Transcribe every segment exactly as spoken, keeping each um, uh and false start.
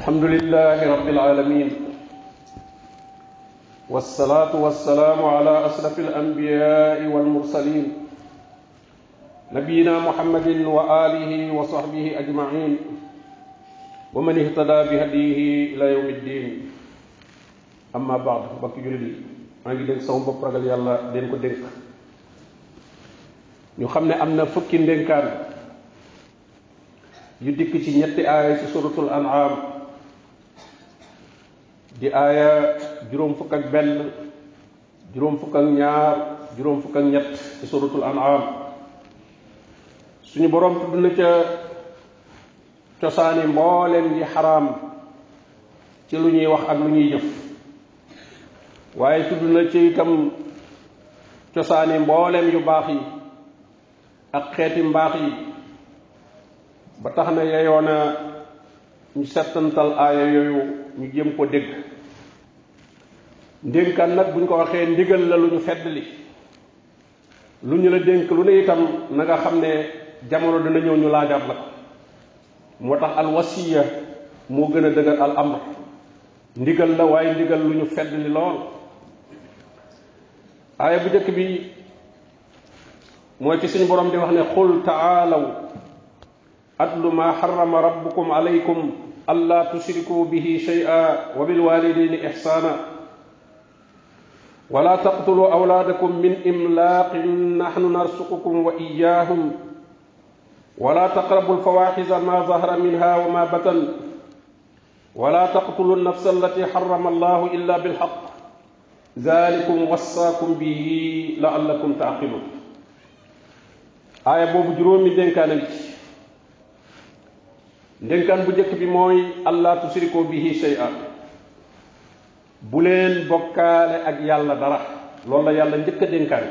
الحمد لله رب العالمين والصلاة والسلام على أشرف الأنبياء والمرسلين نبينا محمد وآله وصحبه أجمعين ومن اهتدى بهديه إلى يوم الدين أما بعد بك جلدي أنجي دنك سوم بوب رغال يالا دنكو دنك ñu xam ne am na fukki ndénkaan yu dikk ci ñetti aaya ci suratul an'am di aaya juróom fukk ak benn juróom fukk ak ñaar juróom fukk ak ñett ci suratul an'am suñu borom tudd na ca cosaani mbooleem yi xaraam ci lu ñuy wax ak lu ñuy jëf waaye tudd na ci itam cosaani mbooleem yu baax yi ak xeeti mbaax yi ba tax na yeyoo na ñu settantal aaya yooyu ñu jéem ko dégg ndénkaan nag buñ ko waxee ndigal la lu ñu feddali lu ñu la dénk lu ne itam na nga xam ne jamono dina ñëw ñu laajaat la ko moo tax al wasiya moo gën a dëgër al amr ndigal la waaye ndigal lu ñu feddali lool aaya bu njëkk bi mooy ci suñu borom di wax ne qul taalaw atlu ma harrama rabbukum alaykum alla tushriku bihi shay'an wa bil walidayni ihsana wa la taqtulu awladakum min imlaqin nahnu narzuqukum wa iyyahum wa la taqrabu al fawahisha ma zahara minha wa ma batan wa la taqtulu an nafsa allati harrama Allahu illa bil haqq dhalikum wassakum bihi la'allakum ta'qilun aaya boobu juróomi dénkaan bi dénkaan bu njëkk bi mooy allah tusriku bihi shay'an bu leen bokkaale ak yàlla dara loolu la yàlla njëkk a dénkaan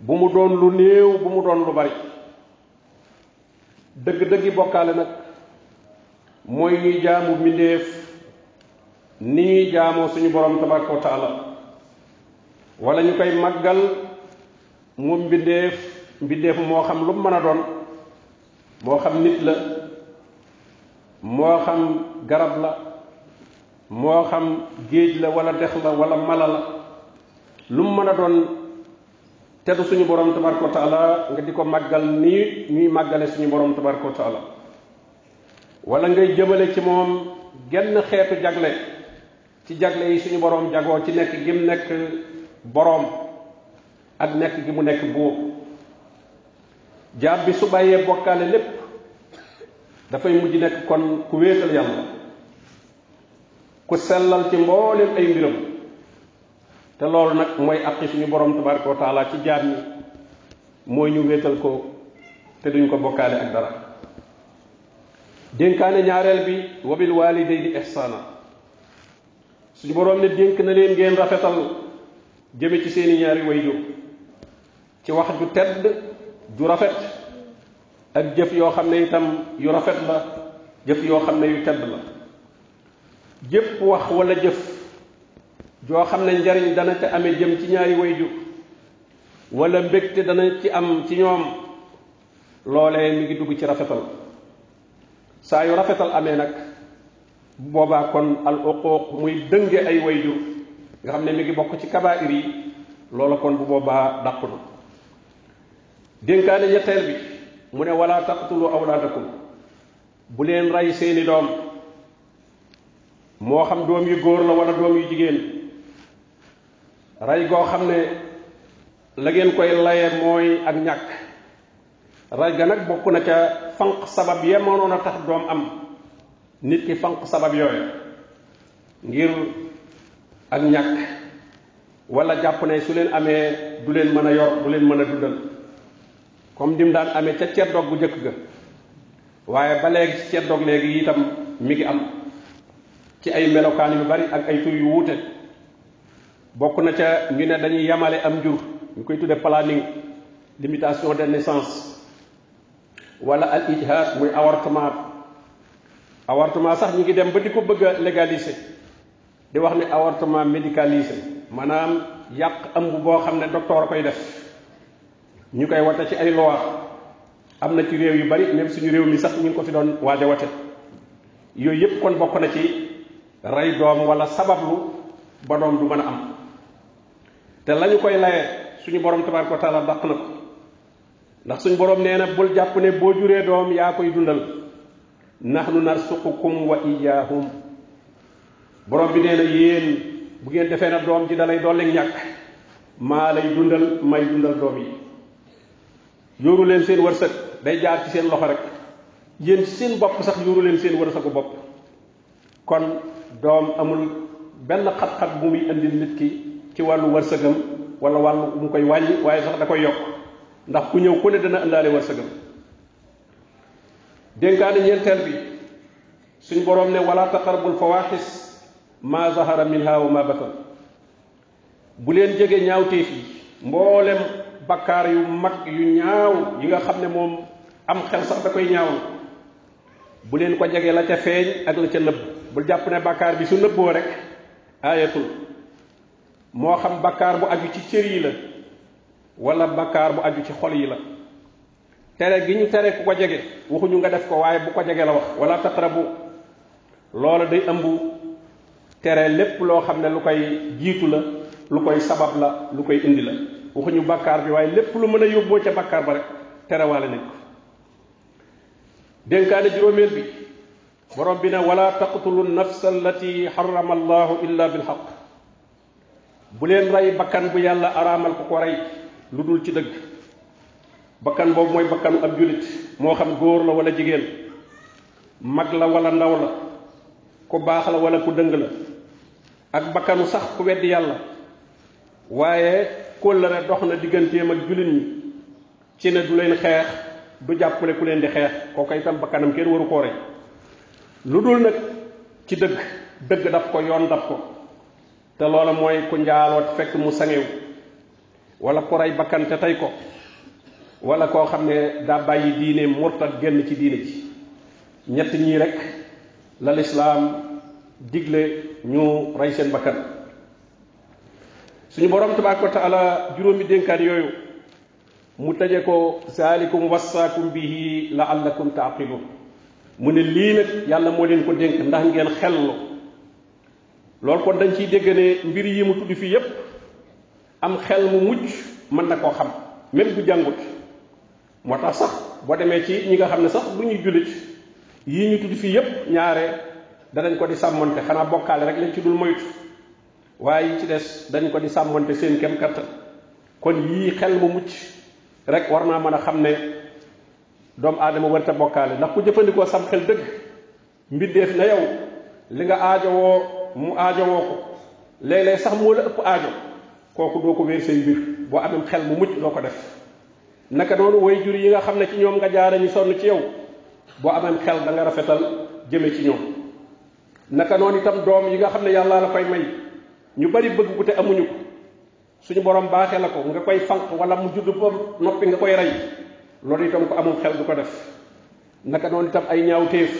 bu mu doon lu néew bu mu doon lu bari dëgg-dëggi bokkaale nag mooy ñuy jaamu mbindeef ni ñuy jaamoo suñu borom tabaraka wa taala wala ñu koy màggal moom mbindeef mbindeef moo xam lu mu mën a doon moo xam nit la moo xam garab la moo xam géej la wala dex la wala mala la lu mu mën a doon teddu suñu borom tabaraka wa taala nga di ko màggal nii ñuy màggale suñu borom tabaraka wa taala wala ngay jëmale ci moom genn xeetu jagle ci jagle yi suñu borom jagoo ci nekk gim nekk borom. ak nekk gi mu nekk boobu jaam bi su bàyyee bokkaale lépp dafay mujj nekk kon ku wéetal yàlla ku sellal ci mbooleem ay mbiram te loolu nag mooy aqi suñu borom tabaraka wa taala ci jaam ñi mooy ñu wéetal ko te duñ ko bokkaale ak dara dénkaane ñaareel bi wabil walidayni ihsana suñu borom ne dénk na leen ngeen rafetal jëme ci seeni ñaari way jur ci wax ju tedd ju rafet ak jëf yoo xam ne itam yu rafet la jëf yoo xam ne yu tedd la jëpp wax wala jëf joo xam ne njariñ dana ca amee jëm ci ñaari way jur wala mbégte dana ci am ci ñoom loolee mi ngi dugg ci rafetal saa yu rafetal amee nag bu boobaa kon al uquq muy dënge ay way jur nga xam ne mi ngi bokk ci kabaa'ir yi loola kon bu boobaa dàqu na dénkaane ñetteel bi mu ne wala taqtulu awlaadakum bu leen rey seeni doom moo xam doom yu góor la wala doom yu jigéen rey goo xam ne la ngeen koy laye mooy ak ñàkk rey ga nag bokk na ca fanq sabab ya mënoon a tax doom am nit ki fanq sabab yooyu ngir ak ñàkk wala jàpp ne su leen amee du leen mën a yor du leen mën a dundal comme dim daan amee ca ceet doog bu njëkk ga waaye ba léegi ci ceet doog léegi itam mi ngi am ci ay melokaan yu bari ak ay tur yu wuute bokk na ca ñu ne dañuy yamale am jur ñu koy tudde planning limitation de naissance wala al ijhaad muy avortement avortement sax ñu ngi dem ba di ko bëgg a légaliser di wax ne avortement médicalisé maanaam yàq ëmb boo xam ne docteur koy def ñu koy wate ci ay loi am na ci réew yu bari même suñu réew mi sax ñu ngi ko fi doon waaja wate yooyu yëpp kon bokk na ci rey doom wala sabablu ba doom du mën a am te lañu koy laye suñu borom tabaaraka wa taala dàq na ko ndax suñu borom nee na bul jàpp ne boo juree doom yaa koy dundal nahnu narsuqukum wa iyaahum borom bi nee na yéen bu ngeen defee na doom ji dalay dolli ñàkk maa lay dundal may dundal doom yi yóoru leen seen wërsëg day jaar ci seen loxo rek yéen ci seen bopp sax yóoru leen seen wërsëgu bopp kon doom amul benn xat-xat bu muy indil nit ki ci wàllu wërsëgam wala wàllu mu koy wàññi waaye sax da koy yokk ndax ku ñëw ku ne dana indaale wërsëgam dénkaane ñeenteel bi suñ boroom ne wala taqrabul fawaxis ma zahara minha wa ma batan bu leen jege ñaawteef yi mboolem bakkaar yu mag yu ñaaw yi nga xam ne moom am xel sax da koy ñaaw bu leen ko jege la ca feeñ ak la ca nëbb bul jàpp ne bakkaar bi su nëbboo rek aayatul moo xam bakkaar bu aju ci cër yi la wala bakkaar bu aju ci xol yi la tere gi ñu tere ku ko jege waxuñu nga def ko waaye bu ko jege la wax wala taqrabu loola day ëmb tere lépp loo xam ne lu koy jiitu la lu koy sabab la lu koy indi la waxuñu bakkaar bi waaye lépp lu mën a yóbboo ca bakkaar ba rek terewaale nañ ko dénkaane juróomeel bi borom bi ne wala taqtulu nafsa allati xarama allahu illa bilxaq bu leen rey bakkan bu yàlla araamal ku ko rey lu dul ci dëgg bakkan boobu mooy bakkanu ab julit moo xam góor la wala jigéen mag la wala ndaw la ku baax la wala ku dëng la ak bakkanu sax ku weddi yàlla waaye kóllëre dox na digganteem ak julit ñi ci ne du leen xeex du jàppale ku leen di xeex kooku itam bakkanam kenn waru koo rey lu dul nag ci dëgg dëgg daf ko yoon daf ko te loola mooy ku njaaloot fekk mu sangew wala ku rey bakkan te tey ko wala koo xam ne daa bàyyi diine murtad génn ci diine ji ñett ñii rek la lislaam digle ñu rey seen bakkan suñu borom tabaaraka wa taala juróomi dénkaan yooyu mu tëje ko zaalikum wassaakum bihi la'allakum ta'qiluun mu ne lii nag yàlla moo leen ko dénk ndax ngeen xellu loolu kon dañ ciy dégg ne mbir yi mu tudd fii yépp am xel mu mucc mën na koo xam même bu jàngut moo tax sax boo demee ci ñi nga xam ne sax bu ñuy jullit yii ñu tudd fii yépp ñaare danañ ko di sàmmante xanaa bokkaale rek lañ ci dul moytu waaye yi ci des dañ ko di sàmmante seen kem kattan kon yii xel mu mucc rek war naa mën a xam ne doomu aadama warta bokkaale ndax ku jëfandikoo sam xel dëgg mbindeef na yow li nga aajowoo mu aajowoo ko léeg-léeg sax moo la ëpp aajo kooku doo ko wéer say mbir boo amee xel mu mucc doo ko def naka noonu way jur yi nga xam ne ci ñoom nga jaare ñu sonn ci yow boo amee xel da nga rafetal jëme ci ñoom naka noonu itam doom yi nga xam ne yàlla la koy may ñu bari bëgg ko te amuñu ko suñu borom baaxee la ko nga koy fanq wala mu judd ba noppi nga koy rey loolu itam ko amul xel du ko def naka noonu itam ay ñaawteef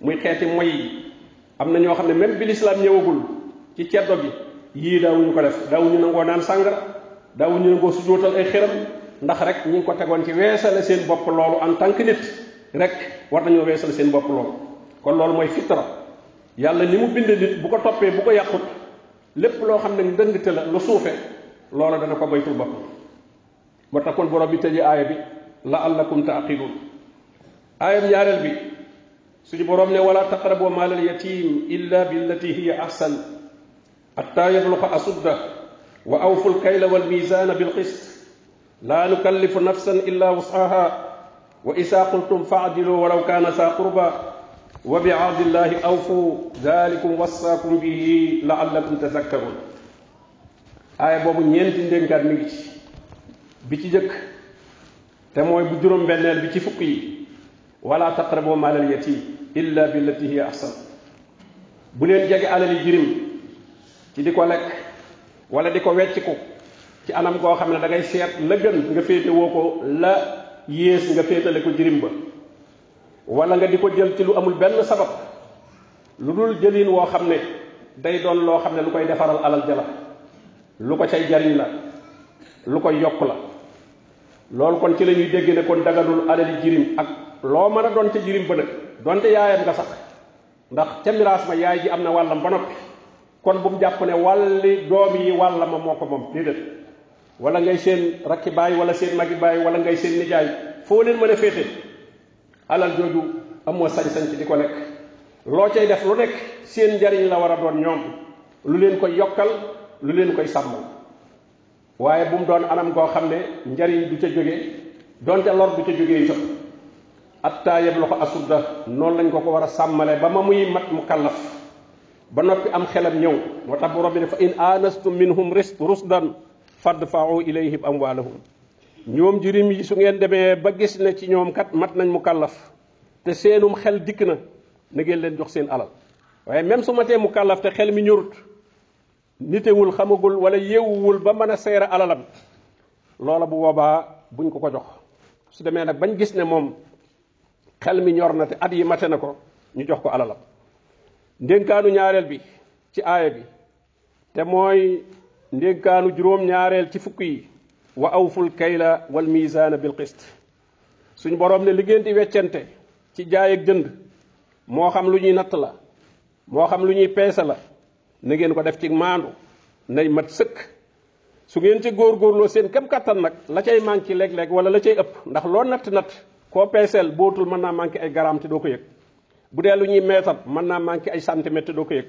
muy xeeti moy yi am na ñoo xam ne même bi lislaam ñëwagul ci ceddo bi yii daawuñu ko def daawuñu nangoo naan sàngara daawuñu nangoo sujootal ay xëram ndax rek ñi ngi ko tegoon ci weesale seen bopp loolu en tant que nit rek war nañoo weesale seen bopp loolu kon loolu mooy fitra yàlla ni mu bind nit bu ko toppee bu ko yàqut lépp loo xam ne ndëngte la lu suufe loola dana ko baytul bopp moo tax kon borom bi tëje aaya bi la'allakum ta'qiluun aayam ñaareel bi suñu boroom ne wala taqrabu maalal yatiim illa billati hiya ahsan hatta yabluga ashuddah wa awful kayla wal miizaana bil qist laa nukallifu nafsan illa wus'aha wa izaa qultum fa'dilu walaw kaana zaa qurbaa wa bi'ahdi llaahi awfu zaalikum wassaakum bihi la'allakum tazakkaruun aaya boobu ñeenti ndénkaat mi ngi ci bi ci jëkk te mooy bu juróom-benneel bi ci fukk yi wala taqrabu maalal yatim illa billati hiya ahsan bu leen jege alali jirim ci di ko lekk wala di ko wecciku ci anam goo xam ne da ngay seet la gën nga féete woo ko la yées nga féetale ko jirim ba wala nga di ko jël ci lu amul benn sabab lu dul jëliin woo xam ne day doon loo xam ne lu koy defaral alal jala lu ko cay jariñ la lu koy yokk la loolu kon ci la ñuy dégg ne kon daganul alali jirim ak loo mën a doon ca jirim ba nag donte yaayam nga sax ndax ca miraas ma yaay ji am na wàllam ba noppi kon bu mu jàpp ne wàlli doom yi wàlla ma moo ko moom déedéet wala ngay seen rakki baay wala seen magi baay wala ngay seen nijaay foo leen mën a féete alal jooju amoo sañ-sañ ci di ko lekk loo cay def lu nekk seen njariñ la war a doon ñoom lu leen koy yokkal lu leen koy sàmmal waaye bu mu doon anam goo xam ne njariñ du ca jóge donte lor du ca jógee itam attaa yabluga asudda noonu lañ ko ko war a sàmmale ba ma muy mat mu kallaf ba noppi am xelam ñëw moo tax bu robbi ne fa in anastum minhum ris rusdan fadfa'u ilayhim amwaalahum ñoom jirim yi su ngeen demee ba gis ne ci ñoom kat mat nañ mu kallaf te seenum xel dikk na na ngeen leen jox seen alal waaye même su matee mu kallaf te xel mi ñorut nitewul xamagul wala yeewuwul ba mën a seera alalam loola bu boobaa buñ ko ko jox su demee nag bañ gis ne moom xel mi ñor na te at yi mate na ko ñu jox ko alalam ndénkaanu ñaareel bi ci aaya bi te mooy ndénkaanu juróom-ñaareel ci fukk yi wa awful kayla wal miizaana bil qist suñ boroom ne li ngeen di weccante ci jaay ak jënd moo xam lu ñuy natt la moo xam lu ñuy peese la na ngeen ko def ci maandu nay mat sëkk su ngeen ci góorgóorloo seen kam kàttan nag la cay manqué léeg-léeg wala la cay ëpp ndax loo natt natt koo peeseel bootul mën naa manqué ay garaam te doo ko yëg bu dee lu ñuy meetar mën naa manqué ay centimètre te doo ko yëg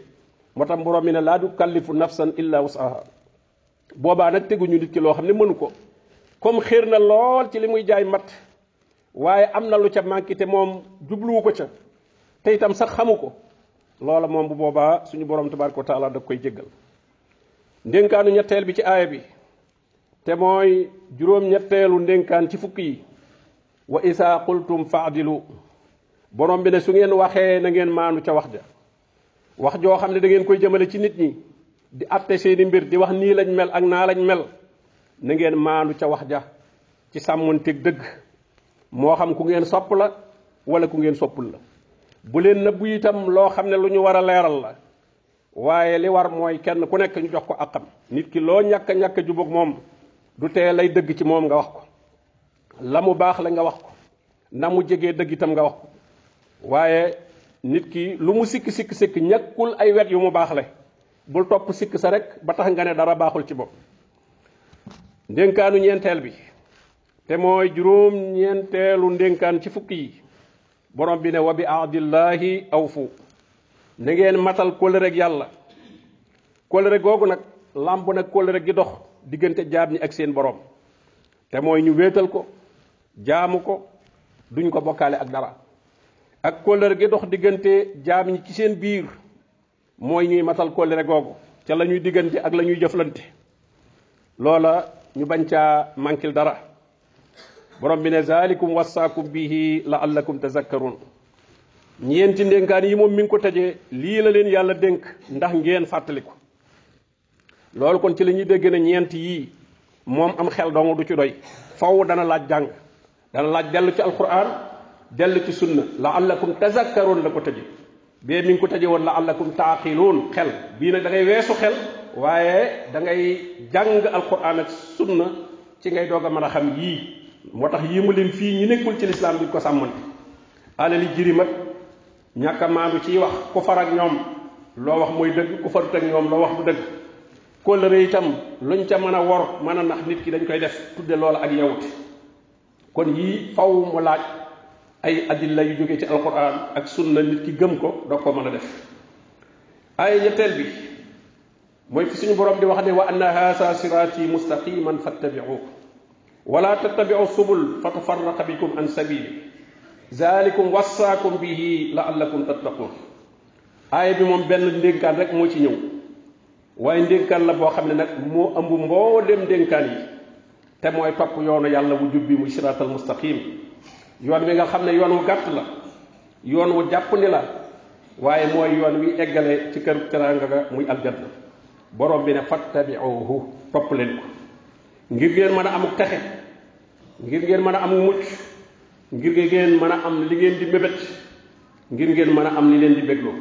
moo tax borom mi ne laa du kallifu nafsan illa wusaha boobaa nag teguñu nit ki loo xam ne mënu ko comme xéer na lool ci li muy jaay mat waaye am na lu ca manqué te moom jubluwu ko ca te itam sax xamu ko loola moom bu boobaa suñu borom tabaraka wa taala da koy jéggal ndénkaanu ñetteel bi ci aaya bi te mooy juróom-ñetteelu ndénkaan ci fukk yi wa isaa qultum faadilu borom bi ne su ngeen waxee na ngeen maanu ca wax ja wax joo xam ne da ngeen koy jëmale ci nit ñi di atte seeni mbir di wax nii lañ mel ak naa lañ mel na ngeen maanu ca wax ja ci sàmmonteeg dëgg moo xam ku ngeen sopp la wala ku ngeen soppul la bu leen nëbbu itam loo xam ne lu ñu war a leeral la waaye li war mooy kenn ku nekk ñu jox ko àqam nit ki loo ñàkk a ñàkk a jubóog moom du tee lay dëgg ci moom nga wax ko la mu baax la nga wax ko na mu jegee dëgg itam nga wax ko waaye nit ki lu mu sikk sikk sikk ñàkkul ay wet yu mu baax le bul topp sikk sa rek ba tax nga ne dara baaxul ci bopp ndénkaanu ñeenteel bi te mooy juróom ñeenteelu ndénkaan ci fukk yi borom bi ne wa bi ahdillahi awfu na ngeen matal kóllëreeg yàlla kóllëre googu nag làmb nag kóllëre gi dox diggante jaam ñi ak seen borom te mooy ñu wéetal ko jaamu ko duñ ko bokkaale ak dara ak kóllëre gi dox diggante jaam ñi ci seen biir mooy ñuy matal kóllëre googu ca la ñuy diggante ak la ñuy jëflante loola ñu bañ caa mànkil dara borom bi ne zalikum wasaakum bihi laallakum tazakkarun ñeenti ndénkaan yi moom mi ngi ko tëjee lii la leen yàlla dénk ndax ngeen fàttaliku loolu kon ci la ñuy dégg ne ñeent yii moom am xel dong du ci doy faw dana laaj jàng dana laaj dellu ci alquran dellu ci sunna laallakum tazakkarun la ko tëje bee mi ngi ko tëje woon laallakum taaqiluun xel bii nag da ngay weesu xel waaye da ngay jàng alquran ak sunna ci ngay doog a mën a xam yii moo tax yii mu lim fii ñi nekkul ci lislaam bi ko sàmmante alali jirim ak ñàkk a maandu ciy wax ku far ak ñoom loo wax mooy dëgg ku farut ak ñoom loo wax du dëgg kóllëre itam luñ ca mën a wor mën a nax nit ki dañ koy def tudde loola ak yawut kon yii faw mu laaj ay adilla yu jóge ci alquran ak sunna nit ki gëm ko doo ko mën a def ay ñetteel bi mooy fi suñu borom di wax ne wa anna haasa siraati mustaqiman fattabi'uhu wala tattabi'u subul fatafarraqa bikum an sabili zalikum wassaakum bihi la'allakum tattaqun aaya bi moom benn ndénkaan rek moo ci ñëw waaye ndénkaan la boo xam ne nag moo ëmb mboolem ndénkaan yi te mooy topp yoonu yàlla wu jub bi muy siraatal mustaqim yoon wi nga xam ne yoon wu gàtt la yoon wu jàpp ni la waaye mooy yoon wi eggale ci kër teraanga ga muy aljanna borom bi ne fattabi'uhu topp leen ko ngir ngeen mën a amuk texe ngir ngeen mën a amuk mucc ngir ngeen mën a am li ngeen di mébét ngir ngeen mën a am li leen di bégloo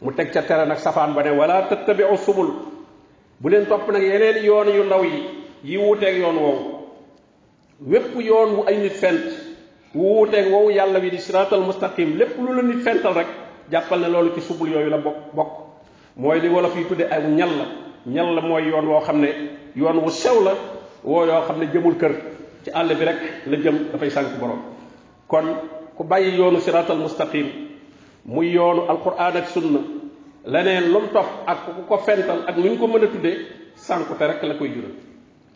mu teg ca tere nag safaan ba ne wala tattabi'u subul bu leen topp nag yeneen yoon yu ndaw yi yi wuuteeg yoon woowu wépp yoon wu ay nit fent wu wuuteeg woowu yàlla wi di siraatal mustaqim lépp lu la nit fental rek jàppal ne loolu ci subul yooyu la bokk bokk mooy li wolof yi tudde ak ñal la ñal la mooy yoon woo xam ne yoon wu sew la woo yoo xam ne jëmul kër ci àll bi rek la jëm dafay sànq borom. kon ku bàyyi yoonu siraatal mustaqim muy yoonu alquran ak sunna leneen lu mu topp ak ku ko fental ak nu ñu ko mën a tuddee sànq te rek la koy jural.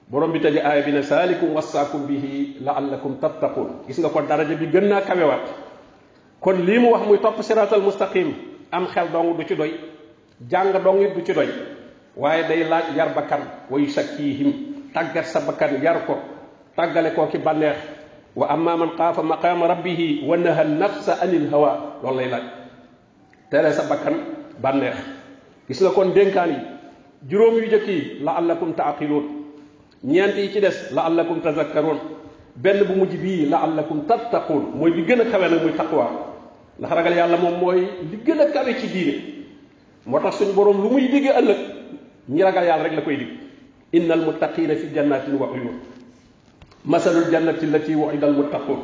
borom bi tëj aaya bi ne saalikum wassaakum bihi laallakum tattaqun gis nga ko daraja bi gën naa kawewaat kon lii mu wax muy topp siraatal mustaqim am xel dong du ci doy jàng dong it du ci doy waaye day laaj yar bakkan wa yusakkihim tàggat sa bakkan yar ko tàggale koo ki bànneex wa amma man xaafa maqaama rabbihi wa naha nafsa anil hawa loolu lay laaj tere sa bakkan bànneex gis nga kon dénkaan yi juróom yu jëkk yi laallakum taaqiluun ñeent yi ci des la allakum tazakkaroon benn bu mujj bii la allakum tattaquun mooy li gën a kawe nag muy taqwa ndax ragal yàlla moom mooy li gën a kawe ci diine moo tax suñu boroom lu muy digge ëllëg ñi ragal yàlla rek la koy dig innal muttaqina fi jannatin wa uyun masalul jannati allati wu'ida al muttaqun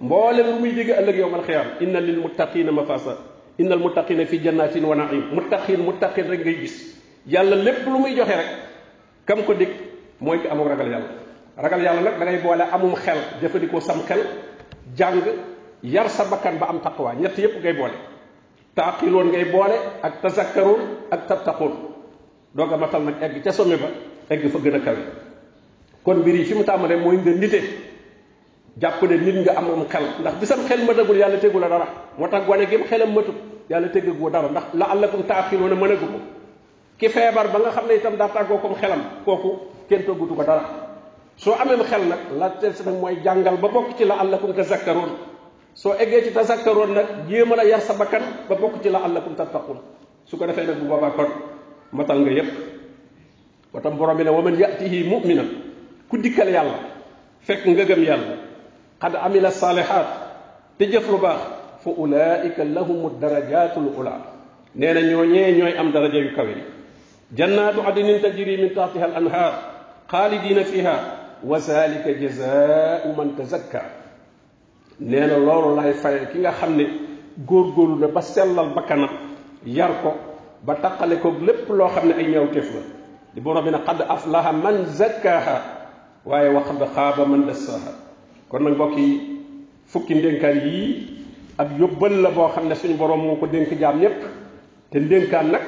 mboolem lu muy digge ëllëg yawmal xiyaam inna lil muttaqina mafasa innal muttaqina fi jannatin wa naim muttaqin muttaqin rek ngay gis yàlla lépp lu muy joxe rek kam ko dig mooy ki amul ragal yàlla ragal yàlla nag da ngay boole amum xel jëfandikoo sam xel jàng yar sa bakkan ba am taqwa ñett yépp ngay boole taaqiloon ngay boole ak tazakkaroon ak tattaqoon doog a matal nag egg ca sommet ba egg fa gën a kawe. kon mbir yi fi mu tàmbalee mooy nga nite jàpp ne nit nga amum xel ndax bi sam xel mëtagul yàlla tegu la dara moo tax gone gi xelam mëtut yàlla tegu ko dara ndax la allakum taaqiloon a mënagu ko ki feebar ba nga xam ne itam daa tàggoo comme xelam kooku. kenn toggutu ko dara soo amee xel nag la test nag mooy jàngal ba bokk ci la allakum tazakkaroon soo eggee ci tazakkaroon nag jéem a la yar sa bakkan ba bokk ci la allakum tattaqun su ko defee nag bu boobaa kon matal nga yépp ba tam borom bi ne wa man yatihi muminan ku dikkal yàlla fekk nga gëm yàlla xad amila saalihaat te jëf lu baax fa ulaika lahumu darajatul ula nee na ñooñee ñooy am daraja yu kawe jannaatu adnin tajri min tahtiha al anhaar xaalidina fiha wa zalika jazaau man tazakka nee na loolu lay faye ki nga xam ne góorgóorlu na ba sellal bakkanam yar ko ba taqale ko lépp loo xam ne ay ñawteef la di borom bi ne qad aflaha man zakkaha waaye wa qad xaaba man dassaaha kon nag mbokk yi fukki ndénkaan yii ak yóbbal la boo xam ne suñu borom moo ko dénk jaam ñépp te ndénkaan nag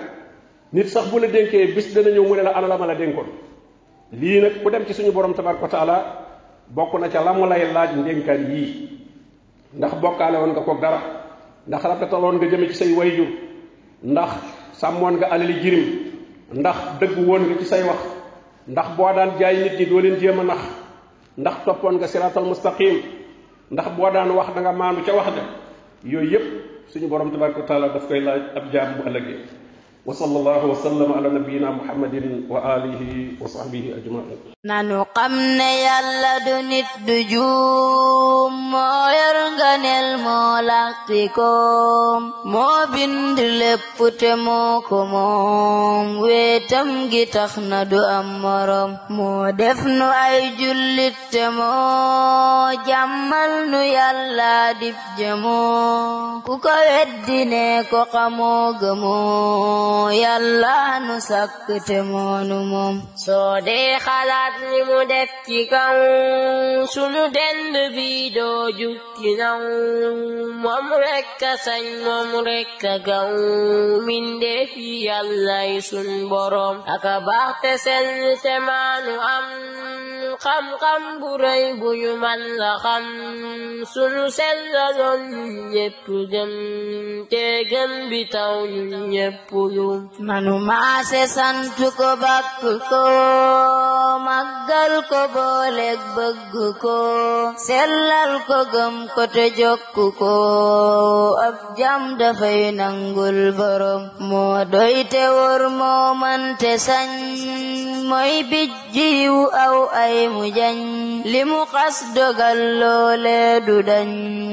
nit sax bu la dénkee bis dana ñëw mu ne la ana la ma la dénkoon lii nag ku dem ci suñu borom tabaraka wa taala bokk na ca la mu lay laaj ndénkaan yii ndax bokkaale woon nga koog dara ndax rafetaloon nga jëme ci say wayjur ndax sàmmoon nga alali jirim ndax dëgg woon nga ci say wax ndax boo daan jaay nit ñi doo leen jéem a nax ndax toppoon nga siraatal mustaqim ndax boo daan wax da nga maandu ca wax ja yooyu yépp suñu borom tabaraka wa taala daf koy laaj ab jaam bu ëllëgee وصلى الله وسلم على نبينا محمد وآله وصحبه أجمعين. نانو قمنا يلا دوني الدجوم مو يرغن المولاقكم مو بند لبتموكم ويتم جتخنا دو أمرم مو دفنو أي جلتمو جمالنو يلا دبجمو كوكا وديني كوكا موغمو yàlla nu sàkk te moonu moom soo dee xalaat li mu def ci kaw sunu dend bi doo jukki naw moom rekk a sañ moom rekk a gaw mindeef yi yàllay sun boroom aka baax te sell te maanu am xam-xam bu rëy bu ñu man la xam sunu sellaloon ñun ñépp gëm te gëm bi taw ñun ñépp manu maase sant ko bàkk ko màggal ko booleeg bëgg ko sellal ko gëm ko te jokk ko ab jam dafay nangul borom moo doy te wóor moo man te sañ mooy bijjiwu aw ay mu jañ li mu xas dogal loole du dañ